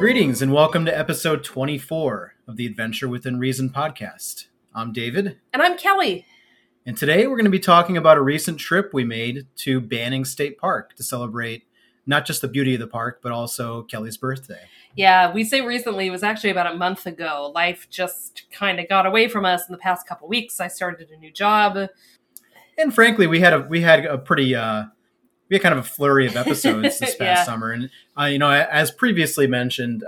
Greetings and welcome to episode 24 of the Adventure Within Reason podcast. I'm David. And I'm Kelly. And today we're going to be talking about a recent trip we made to Banning State Park to celebrate not just the beauty of the park, but also Kelly's birthday. Yeah, we say recently, it was actually about a month ago. Life just kind of got away from us in the past couple weeks. I started a new job. And frankly, we had kind of a flurry of episodes this past summer. And, as previously mentioned,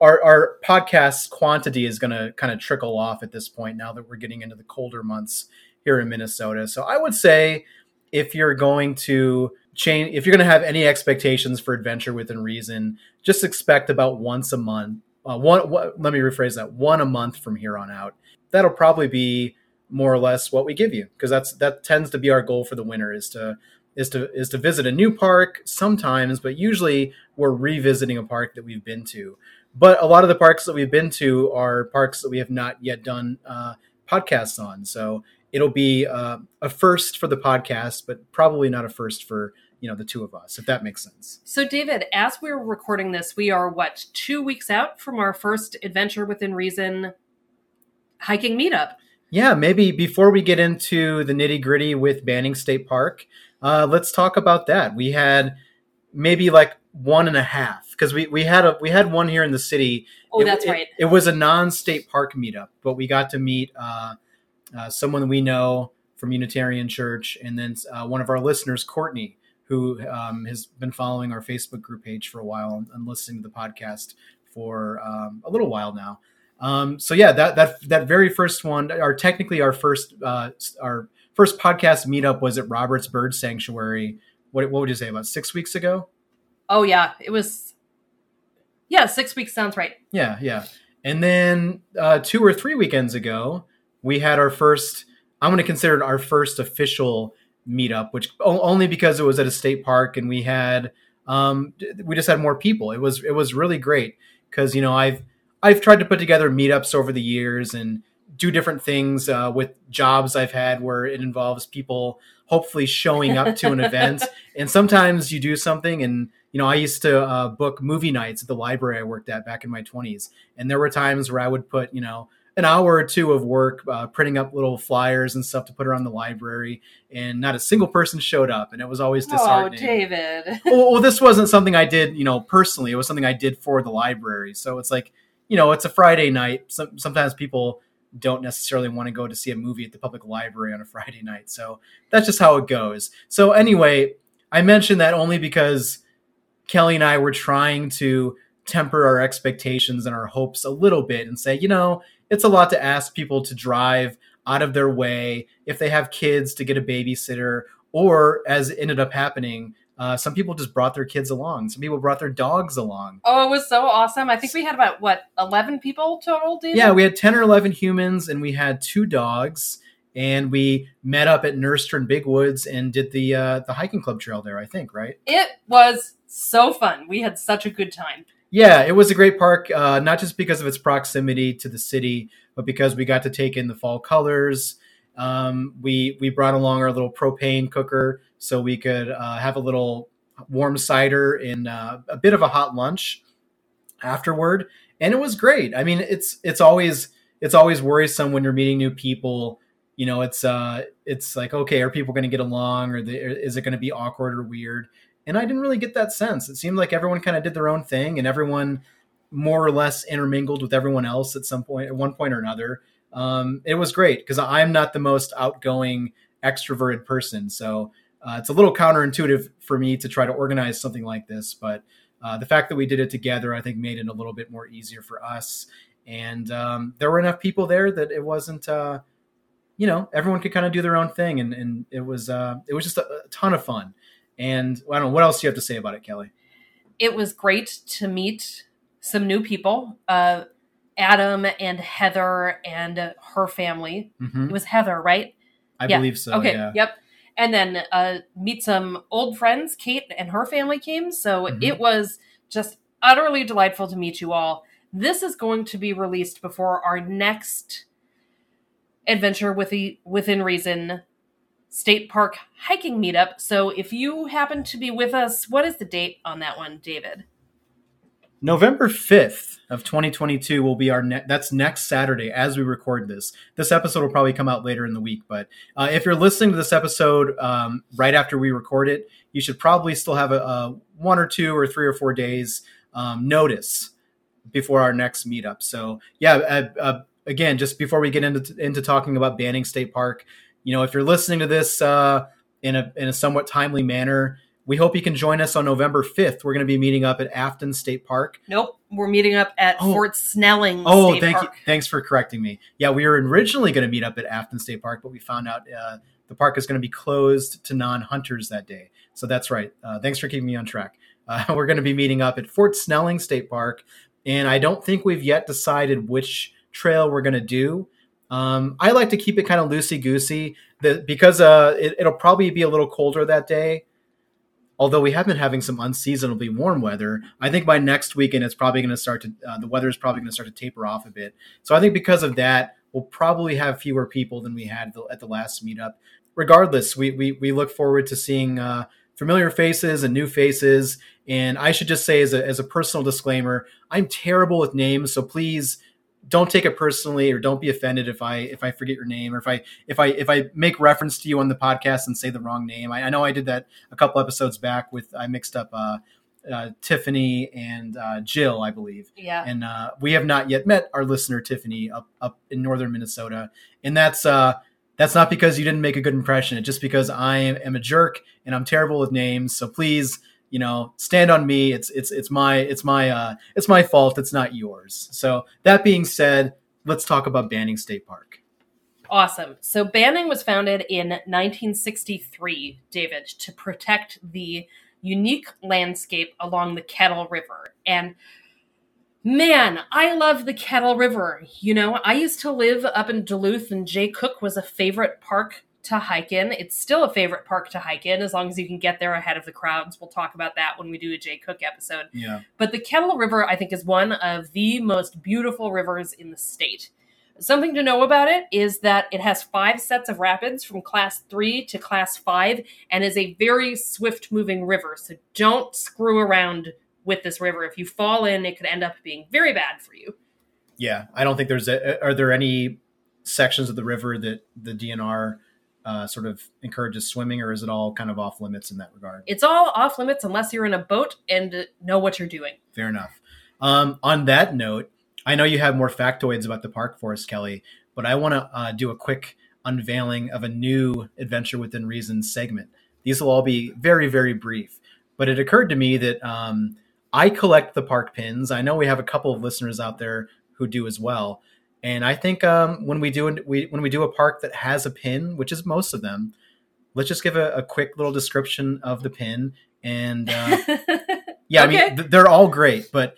our podcast quantity is going to kind of trickle off at this point now that we're getting into the colder months here in Minnesota. So I would say if you're going to have any expectations for Adventure Within Reason, just expect about once a month. One a month from here on out. That'll probably be more or less what we give you, because that tends to be our goal for the winter is to visit a new park sometimes, but usually we're revisiting a park that we've been to. But a lot of the parks that we've been to are parks that we have not yet done podcasts on. So it'll be a first for the podcast, but probably not a first for the two of us, if that makes sense. So David, as we're recording this, we are 2 weeks out from our first Adventure Within Reason hiking meetup. Yeah, maybe before we get into the nitty gritty with Banning State Park, let's talk about that. We had maybe like one and a half, because we had one here in the city. Oh, that's right. It was a non-state park meetup, but we got to meet someone we know from Unitarian Church, and then one of our listeners, Courtney, who has been following our Facebook group page for a while and listening to the podcast for a little while now. So yeah, that very first one, our first podcast meetup was at Roberts Bird Sanctuary. What would you say, about 6 weeks ago? Oh yeah, it was. Yeah, 6 weeks sounds right. Yeah, and then 2 or 3 weekends ago, we had our first. I'm going to consider it our first official meetup, which only because it was at a state park, and we had we just had more people. It was really great because I've tried to put together meetups over the years and do different things with jobs I've had where it involves people hopefully showing up to an event. And sometimes you do something, and I used to book movie nights at the library I worked at back in my 20s. And there were times where I would put, an hour or two of work printing up little flyers and stuff to put around the library, and not a single person showed up, and it was always disheartening. Oh, David. Well, this wasn't something I did, personally. It was something I did for the library. So it's like, it's a Friday night. Sometimes people don't necessarily want to go to see a movie at the public library on a Friday night. So that's just how it goes. So anyway, I mentioned that only because Kelly and I were trying to temper our expectations and our hopes a little bit and say, it's a lot to ask people to drive out of their way if they have kids to get a babysitter, or as ended up happening, some people just brought their kids along. Some people brought their dogs along. Oh, it was so awesome. I think we had about 11 people total, David? Yeah, we had 10 or 11 humans, and we had 2 dogs, and we met up at Nerstrand Big Woods and did the hiking club trail there, I think, right? It was so fun. We had such a good time. Yeah, it was a great park, not just because of its proximity to the city, but because we got to take in the fall colors. We brought along our little propane cooker so we could have a little warm cider and a bit of a hot lunch afterward, and it was great. I mean, it's always worrisome when you're meeting new people. It's like, okay, are people going to get along, or is it going to be awkward or weird? And I didn't really get that sense. It seemed like everyone kind of did their own thing, and everyone more or less intermingled with everyone else at one point or another. It was great because I'm not the most outgoing, extroverted person. So it's a little counterintuitive for me to try to organize something like this. But the fact that we did it together, I think, made it a little bit more easier for us. And there were enough people there that it wasn't, everyone could kind of do their own thing. And it was just a ton of fun. And I don't know, what else do you have to say about it, Kelly? It was great to meet some new people. Adam and Heather and her family. Mm-hmm. It was Heather, right? I believe so. Okay. Yeah. Yep. And then meet some old friends. Kate and her family came. So It was just utterly delightful to meet you all. This is going to be released before our next Adventure Within Reason State Park hiking meetup. So if you happen to be with us, what is the date on that one, David? November 5th of 2022 will be our that's next Saturday as we record this. This episode will probably come out later in the week, but if you're listening to this episode right after we record it, you should probably still have a 1 or 2 or 3 or 4 days notice before our next meetup. So yeah, again, just before we get into talking about Banning State Park, you know, if you're listening to this in a somewhat timely manner, we hope you can join us on November 5th. We're going to be meeting up at Afton State Park. Nope, we're meeting up at Fort Snelling State Park. Oh, thank you. Thanks for correcting me. Yeah, we were originally going to meet up at Afton State Park, but we found out the park is going to be closed to non-hunters that day. So that's right. Thanks for keeping me on track. We're going to be meeting up at Fort Snelling State Park, and I don't think we've yet decided which trail we're going to do. I like to keep it kind of loosey-goosey because it'll probably be a little colder that day. Although we have been having some unseasonably warm weather, I think by next weekend it's probably going to start to the weather is probably going to start to taper off a bit. So I think because of that, we'll probably have fewer people than we had at the last meetup. Regardless, we look forward to seeing familiar faces and new faces. And I should just say, as a personal disclaimer, I'm terrible with names, so please don't take it personally, or don't be offended if I forget your name, or if I make reference to you on the podcast and say the wrong name. I know I did that a couple episodes back I mixed up Tiffany and Jill, I believe. Yeah. And we have not yet met our listener Tiffany up in northern Minnesota, and that's not because you didn't make a good impression. It's just because I am a jerk and I'm terrible with names. So please, you know, stand on me. It's my fault. It's not yours. So that being said, let's talk about Banning State Park. Awesome. So Banning was founded in 1963, David, to protect the unique landscape along the Kettle River. And man, I love the Kettle River. You know, I used to live up in Duluth, and Jay Cook was a favorite park to hike in. It's still a favorite park to hike in, as long as you can get there ahead of the crowds. We'll talk about that when we do a Jay Cook episode. Yeah. But the Kettle River, I think, is one of the most beautiful rivers in the state. Something to know about it is that it has 5 sets of rapids from class 3 to class 5 and is a very swift moving river. So don't screw around with this river. If you fall in, it could end up being very bad for you. Yeah. I don't think are there any sections of the river that the DNR sort of encourages swimming, or is it all kind of off limits in that regard? It's all off limits unless you're in a boat and know what you're doing. Fair enough. On that note, I know you have more factoids about the park for us, Kelly, but I want to do a quick unveiling of a new Adventure Within Reason segment. These will all be very, very brief, but it occurred to me that I collect the park pins. I know we have a couple of listeners out there who do as well. And I think when we do a park that has a pin, which is most of them, let's just give a quick little description of the pin. And yeah, okay. I mean, they're all great. But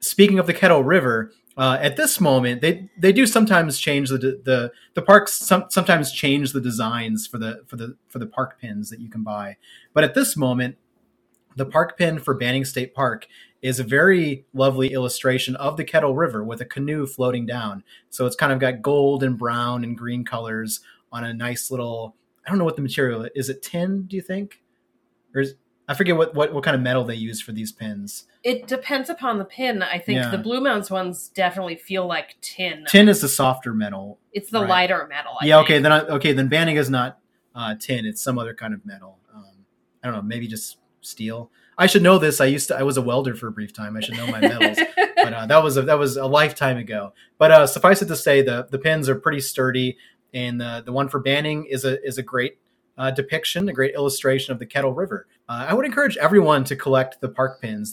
speaking of the Kettle River, at this moment, they do sometimes change the parks. Sometimes change the designs for the park pins that you can buy. But at this moment, the park pin for Banning State Park is a very lovely illustration of the Kettle River with a canoe floating down. So it's kind of got gold and brown and green colors on a nice little, I don't know what the material is. Is it tin, do you think? Or I forget what kind of metal they use for these pins. It depends upon the pin. I think The Blue Mounds ones definitely feel like tin. Tin is the softer metal. It's the lighter metal, I think. Okay. Then Banning is not tin. It's some other kind of metal. I don't know, maybe just steel. I should know this. I was a welder for a brief time. I should know my metals, but that was a lifetime ago. But suffice it to say, the pins are pretty sturdy, and the one for Banning is a great depiction, a great illustration of the Kettle River. I would encourage everyone to collect the park pins.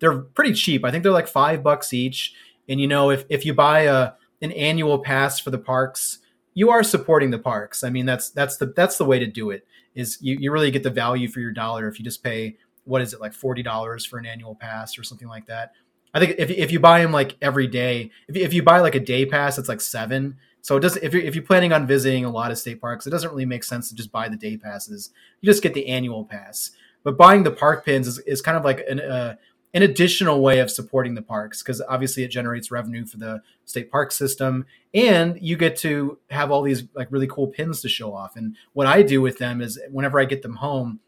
They're pretty cheap. I think they're like $5 each. And you know, if you buy an annual pass for the parks, you are supporting the parks. I mean, that's the way to do it. Is you really get the value for your dollar if you just pay. What is it, like $40 for an annual pass or something like that? I think if you buy them like every day, if you buy like a day pass, it's like $7. So it doesn't. If you're planning on visiting a lot of state parks, it doesn't really make sense to just buy the day passes. You just get the annual pass. But buying the park pins is kind of like an additional way of supporting the parks, because obviously it generates revenue for the state park system, and you get to have all these like really cool pins to show off. And what I do with them is whenever I get them home,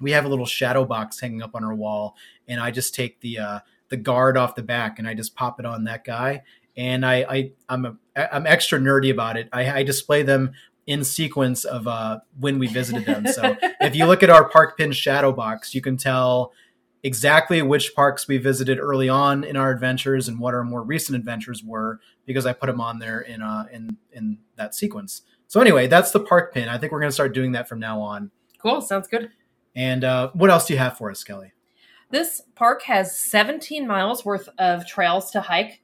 we have a little shadow box hanging up on our wall, and I just take the the guard off the back, and I just pop it on that guy. And I'm extra nerdy about it. I display them in sequence of when we visited them. So if you look at our park pin shadow box, you can tell exactly which parks we visited early on in our adventures and what our more recent adventures were, because I put them on there in that sequence. So anyway, that's the park pin. I think we're going to start doing that from now on. Cool. Sounds good. And what else do you have for us, Kelly? This park has 17 miles worth of trails to hike.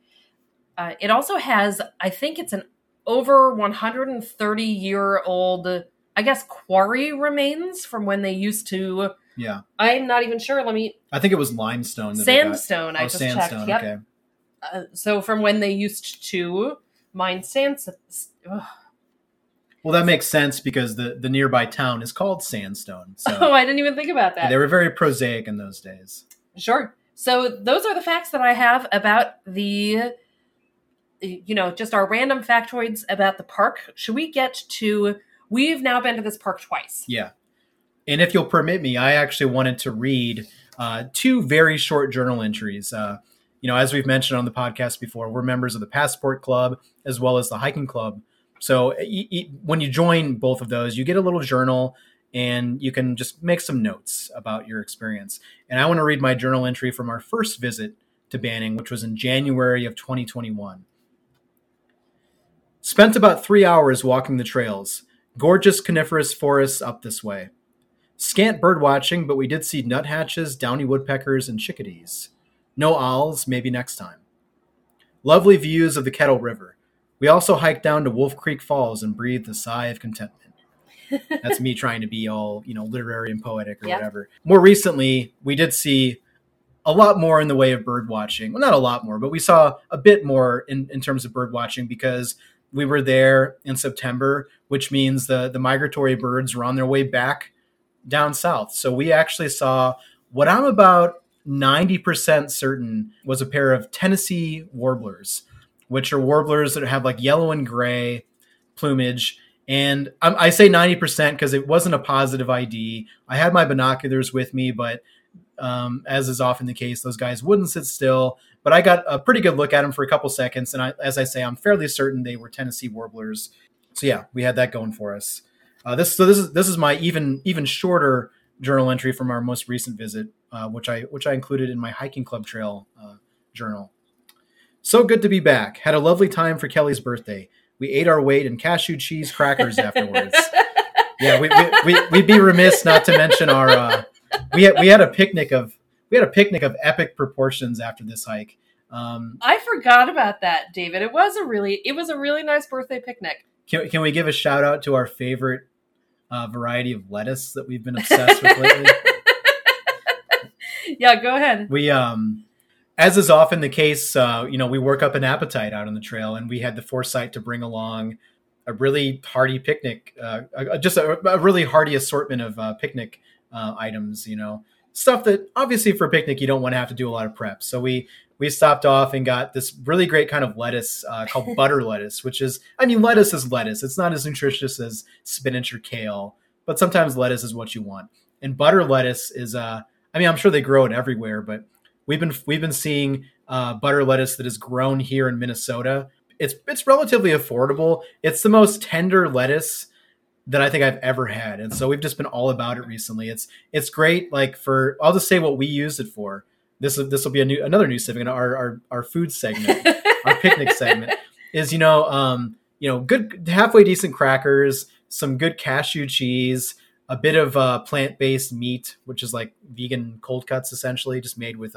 It also has, I think it's an over 130-year-old, I guess, quarry remains from when they used to. Yeah. I'm not even sure. I think it was limestone. Sandstone. I just checked. Yep. Okay. So from when they used to mine sandstone. Well, that makes sense because the nearby town is called Sandstone. So oh, I didn't even think about that. They were very prosaic in those days. Sure. So those are the facts that I have about the, you know, just our random factoids about the park. Should we get to, we've now been to this park twice. Yeah. And if you'll permit me, I actually wanted to read two very short journal entries. You know, as we've mentioned on the podcast before, we're members of the Passport Club as well as the Hiking Club. So when you join both of those, you get a little journal and you can just make some notes about your experience. And I want to read my journal entry from our first visit to Banning, which was in January of 2021. Spent about 3 hours walking the trails. Gorgeous coniferous forests up this way. Scant bird watching, but we did see nuthatches, downy woodpeckers, and chickadees. No owls, maybe next time. Lovely views of the Kettle River. We also hiked down to Wolf Creek Falls and breathed a sigh of contentment. That's me trying to be all, you know, literary and poetic or whatever. More recently, we did see a lot more in the way of bird watching. Well, not a lot more, but we saw a bit more in terms of bird watching because we were there in September, which means the migratory birds were on their way back down south. So we actually saw what I'm about 90% certain was a pair of Tennessee warblers, which are warblers that have like yellow and gray plumage. And I say 90% because it wasn't a positive ID. I had my binoculars with me, but as is often the case, those guys wouldn't sit still. But I got a pretty good look at them for a couple seconds. And as I say, I'm fairly certain they were Tennessee warblers. So yeah, we had that going for us. This is my even shorter journal entry from our most recent visit, which I included in my hiking club trail journal. So good to be back. Had a lovely time for Kelly's birthday. We ate our weight in cashew cheese crackers afterwards. Yeah, we'd be remiss not to mention our we had a picnic of epic proportions after this hike. I forgot about that, David. It was a really nice birthday picnic. Can we give a shout out to our favorite variety of lettuce that we've been obsessed with lately? Yeah, go ahead. We, as is often the case, you know, we work up an appetite out on the trail, and we had the foresight to bring along a really hearty picnic, just a really hearty assortment of picnic items. You know, stuff that obviously for a picnic you don't want to have to do a lot of prep. So we stopped off and got this really great kind of lettuce called butter lettuce, which is, I mean, lettuce is lettuce. It's not as nutritious as spinach or kale, but sometimes lettuce is what you want. And butter lettuce is, I mean, I'm sure they grow it everywhere, but we've been seeing butter lettuce that is grown here in Minnesota. It's relatively affordable. It's the most tender lettuce that I think I've ever had. And so we've just been all about it recently. It's great. Like for, I'll just say what we used it for. This will be another new segment, our food segment, our picnic segment is, you know, good halfway decent crackers, some good cashew cheese, a bit of plant-based meat, which is like vegan cold cuts, essentially just made with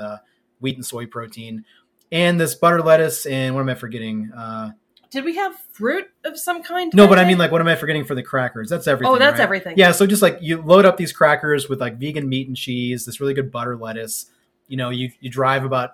wheat and soy protein, and this butter lettuce. And what am I forgetting? Did we have fruit of some kind? No, but I mean, like, what am I forgetting for the crackers? That's everything. Oh, that's right? Everything. Yeah. So just like you load up these crackers with like vegan meat and cheese, this really good butter lettuce. You know, you drive about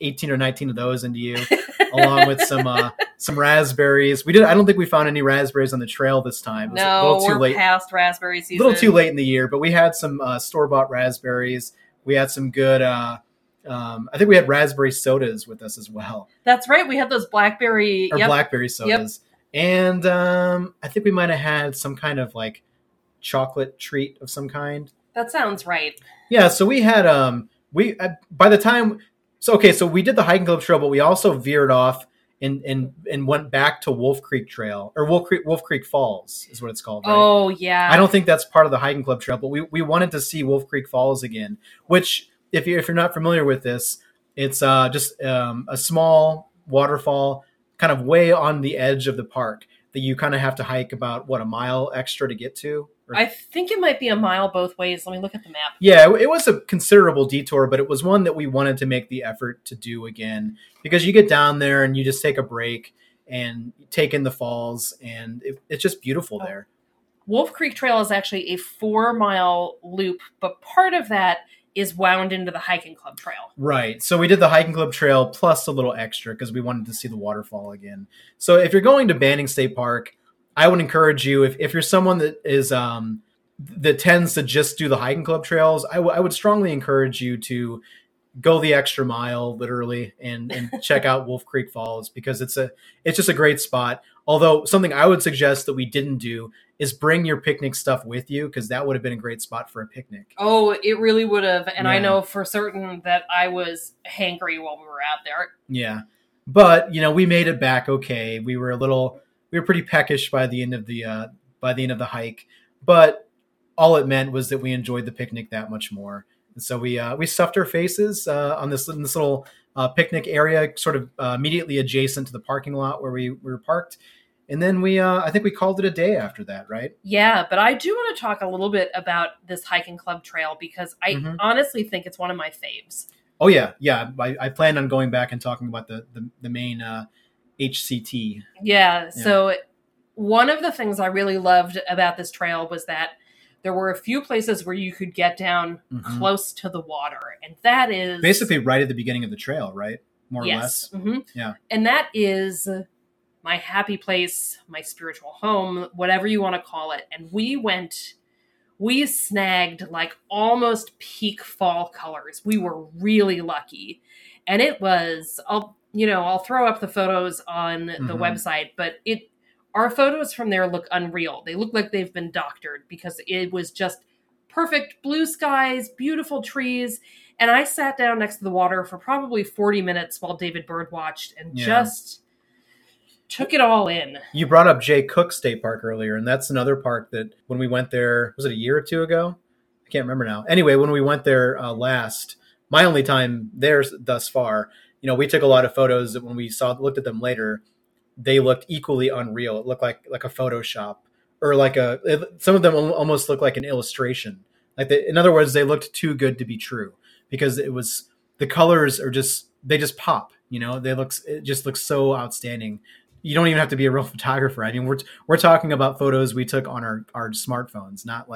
18 or 19 of those into you, along with some raspberries. I don't think we found any raspberries on the trail this time. It was we're past raspberry season. A little too late in the year, but we had some store-bought raspberries. We had some good. I think we had raspberry sodas with us as well. That's right. We had those blackberry sodas, yep. And I think we might have had some kind of like chocolate treat of some kind. That sounds right. Yeah. So we had. By the time, So, okay, so we did the hiking club trail, but we also veered off and went back to Wolf Creek Trail, or Wolf Creek Falls is what it's called, right? Oh, yeah. I don't think that's part of the hiking club trail, but we wanted to see Wolf Creek Falls again, which if you're not familiar with this, it's just a small waterfall kind of way on the edge of the park that you kind of have to hike about, a mile extra to get to? Or... I think it might be a mile both ways. Let me look at the map. Yeah, it was a considerable detour, but it was one that we wanted to make the effort to do again, because you get down there and you just take a break and take in the falls, and it's just beautiful there. Wolf Creek Trail is actually a 4-mile loop, but part of that is wound into the hiking club trail. Right. So we did the hiking club trail plus a little extra because we wanted to see the waterfall again. So if you're going to Banning State Park, I would encourage you, if you're someone that is that tends to just do the hiking club trails, I would strongly encourage you to go the extra mile, literally, and check out Wolf Creek Falls, because it's just a great spot. Although something I would suggest that we didn't do is bring your picnic stuff with you, because that would have been a great spot for a picnic. Oh, it really would have. And yeah. I know for certain that I was hangry while we were out there. Yeah. But, we made it back okay. We were pretty peckish by the end of the hike. But all it meant was that we enjoyed the picnic that much more. And so we stuffed our faces on this little picnic area, sort of immediately adjacent to the parking lot where we were parked. And then I think we called it a day after that, right? Yeah, but I do want to talk a little bit about this hiking club trail, because I honestly think it's one of my faves. Oh, yeah. Yeah. I plan on going back and talking about the main HCT. Yeah. So one of the things I really loved about this trail was that there were a few places where you could get down close to the water. And that is... basically right at the beginning of the trail, right? More or less. Mm-hmm. Yeah. And that is... my happy place, my spiritual home, whatever you want to call it. And we snagged like almost peak fall colors. We were really lucky. And it was, I'll throw up the photos on the website, but our photos from there look unreal. They look like they've been doctored, because it was just perfect blue skies, beautiful trees. And I sat down next to the water for probably 40 minutes while David Bird watched and just... took it all in. You brought up Jay Cook State Park earlier, and that's another park that when we went there, was it a year or two ago? I can't remember now. Anyway, when we went there last, my only time there thus far, we took a lot of photos that when we looked at them later, they looked equally unreal. It looked like a Photoshop, or some of them almost looked like an illustration. In other words, they looked too good to be true, because the colors are they just pop. It just looks so outstanding. You don't even have to be a real photographer. I mean, we're talking about photos we took on our smartphones, not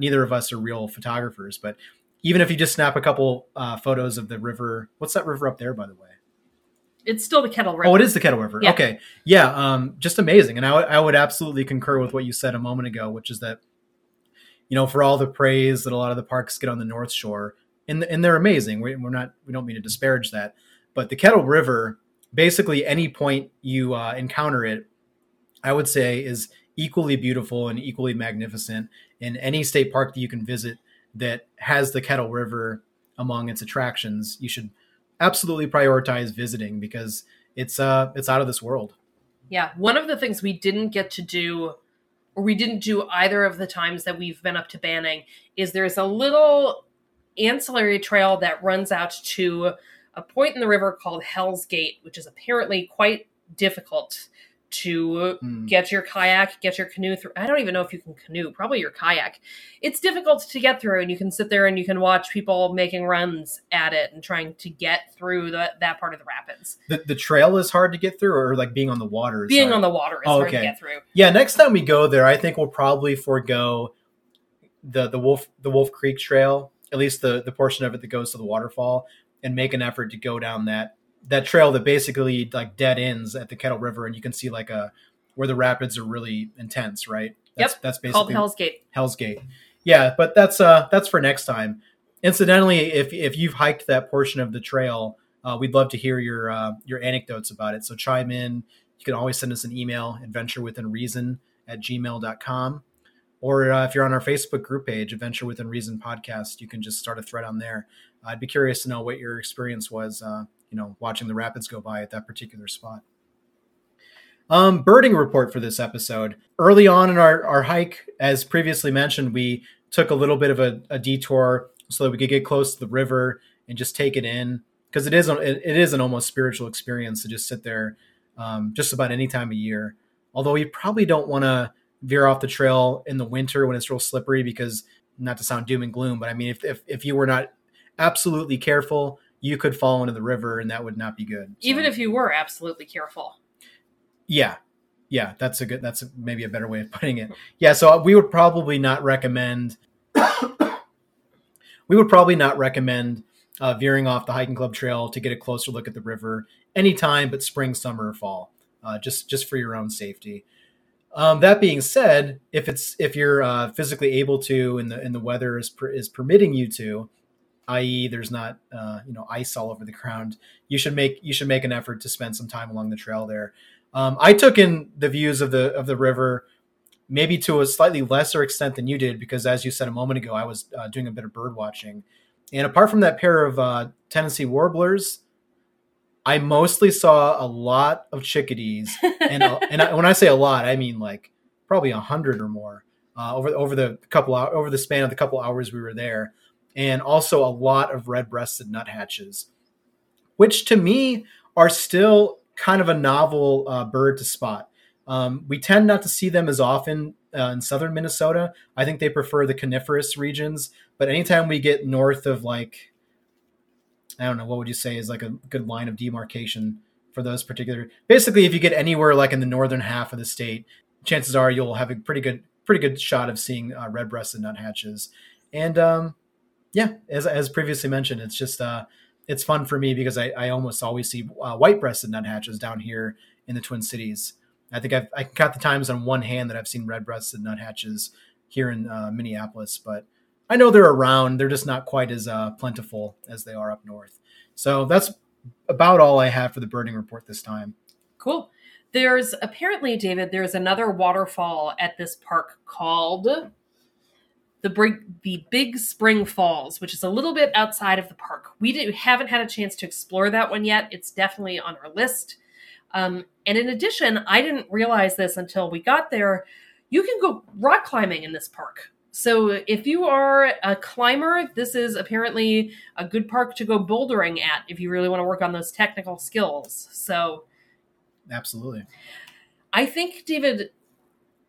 neither of us are real photographers, but even if you just snap a couple photos of the river, what's that river up there, by the way? It's still the Kettle River. Oh, it is the Kettle River. Yeah. Okay. Yeah. Just amazing. And I would absolutely concur with what you said a moment ago, which is that, for all the praise that a lot of the parks get on the North Shore, and they're amazing. We don't mean to disparage that, but the Kettle River, basically any point you encounter it, I would say is equally beautiful and equally magnificent. In any state park that you can visit that has the Kettle River among its attractions, you should absolutely prioritize visiting, because it's out of this world. Yeah. One of the things we didn't get to do, or we didn't do either of the times that we've been up to Banning, is there's a little ancillary trail that runs out to a point in the river called Hell's Gate, which is apparently quite difficult to get your kayak, get your canoe through. I don't even know if you can canoe, probably your kayak. It's difficult to get through, and you can sit there and you can watch people making runs at it and trying to get through that part of the rapids. The trail is hard to get through, or being on the water? On the water is hard to get through. Yeah, next time we go there, I think we'll probably forego the Wolf Creek Trail, at least the portion of it that goes to the waterfall, and make an effort to go down that trail that basically dead ends at the Kettle River, and you can see where the rapids are really intense, right? That's basically called Hell's Gate. Hell's Gate. Yeah, but that's for next time. Incidentally, if you've hiked that portion of the trail, we'd love to hear your anecdotes about it. So chime in. You can always send us an email, adventurewithinreason@gmail.com. Or if you're on our Facebook group page, Adventure Within Reason podcast, you can just start a thread on there. I'd be curious to know what your experience was, watching the rapids go by at that particular spot. Birding report for this episode. Early on in our hike, as previously mentioned, we took a little bit of a detour so that we could get close to the river and just take it in, because it is an almost spiritual experience to just sit there just about any time of year. Although you probably don't want to veer off the trail in the winter when it's real slippery, because, not to sound doom and gloom, but I mean, if you were not absolutely careful, you could fall into the river, and that would not be good. So. Even if you were absolutely careful. Yeah. That's maybe a better way of putting it. Yeah. So we would probably not recommend, veering off the hiking club trail to get a closer look at the river anytime, but spring, summer, or fall, just for your own safety. That being said, if you're physically able to, and the weather is permitting you to, i.e. there's not, ice all over the ground, you should make an effort to spend some time along the trail there. I took in the views of the river, maybe to a slightly lesser extent than you did, because as you said a moment ago, I was doing a bit of bird watching. And apart from that pair of Tennessee warblers, I mostly saw a lot of chickadees. And when I say a lot, I mean like probably 100 or more over the span of the couple hours we were there. And also a lot of red-breasted nuthatches, which to me are still kind of a novel bird to spot. We tend not to see them as often in southern Minnesota. I think they prefer the coniferous regions. But anytime we get north of, like, I don't know, what would you say is like a good line of demarcation for those particular? Basically, if you get anywhere like in the northern half of the state, chances are you'll have a pretty good shot of seeing red-breasted nuthatches. And as previously mentioned, it's just it's fun for me because I almost always see white-breasted nuthatches down here in the Twin Cities. I think I can count the times on one hand that I've seen red-breasted nuthatches here in Minneapolis, but I know they're around. They're just not quite as plentiful as they are up north. So that's about all I have for the birding report this time. Cool. There's apparently, David, there's another waterfall at this park called the Big Spring Falls, which is a little bit outside of the park. We haven't had a chance to explore that one yet. It's definitely on our list. And in addition, I didn't realize this until we got there. You can go rock climbing in this park. So if you are a climber, this is apparently a good park to go bouldering at if you really want to work on those technical skills. So absolutely. I think, David,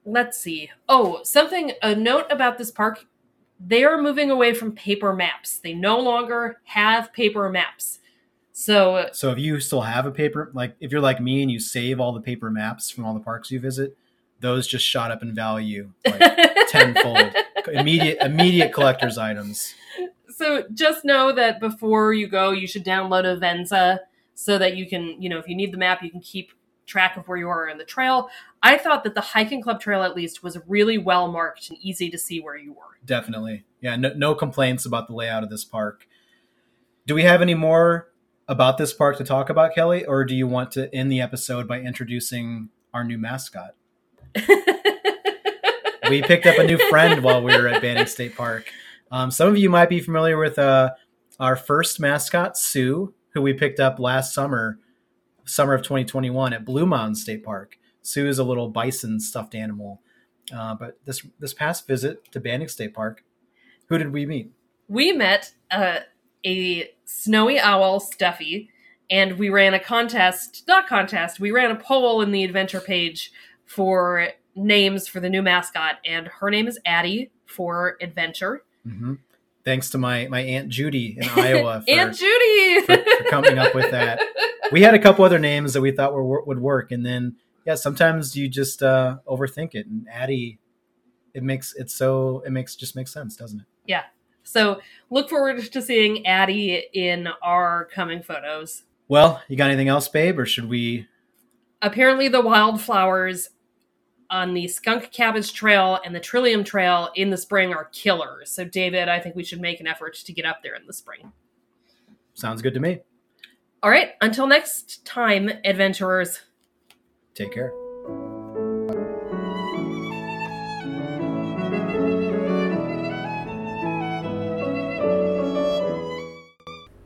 let's see. Oh, a note about this park. They are moving away from paper maps. They no longer have paper maps. So if you still have a paper, like if you're like me and you save all the paper maps from all the parks you visit, those just shot up in value like tenfold. Immediate collector's items. So just know that before you go, you should download Avenza so that you can, if you need the map, you can keep track of where you are on the trail. I thought that the hiking club trail, at least, was really well marked and easy to see where you were. Definitely. Yeah, no complaints about the layout of this park. Do we have any more about this park to talk about, Kelly? Or do you want to end the episode by introducing our new mascot? We picked up a new friend while we were at Banning State Park. Some of you might be familiar with our first mascot, Sue, who we picked up last summer of 2021 at Blue Mounds State Park. Sue is a little bison stuffed animal. But this past visit to Banning State Park, who did we meet? We met a snowy owl, Stuffy, and we ran we ran a poll in the adventure page for names for the new mascot, and her name is Addie for adventure. Mm-hmm. Thanks to my Aunt Judy in Iowa for coming up with that. We had a couple other names that we thought would work. And then, yeah, sometimes you just overthink it. And Addie, it just makes sense, doesn't it? Yeah. So look forward to seeing Addie in our coming photos. Well, you got anything else, babe? Or should we? Apparently the wildflowers on the Skunk Cabbage Trail and the Trillium Trail in the spring are killer. So, David, I think we should make an effort to get up there in the spring. Sounds good to me. All right. Until next time, adventurers. Take care.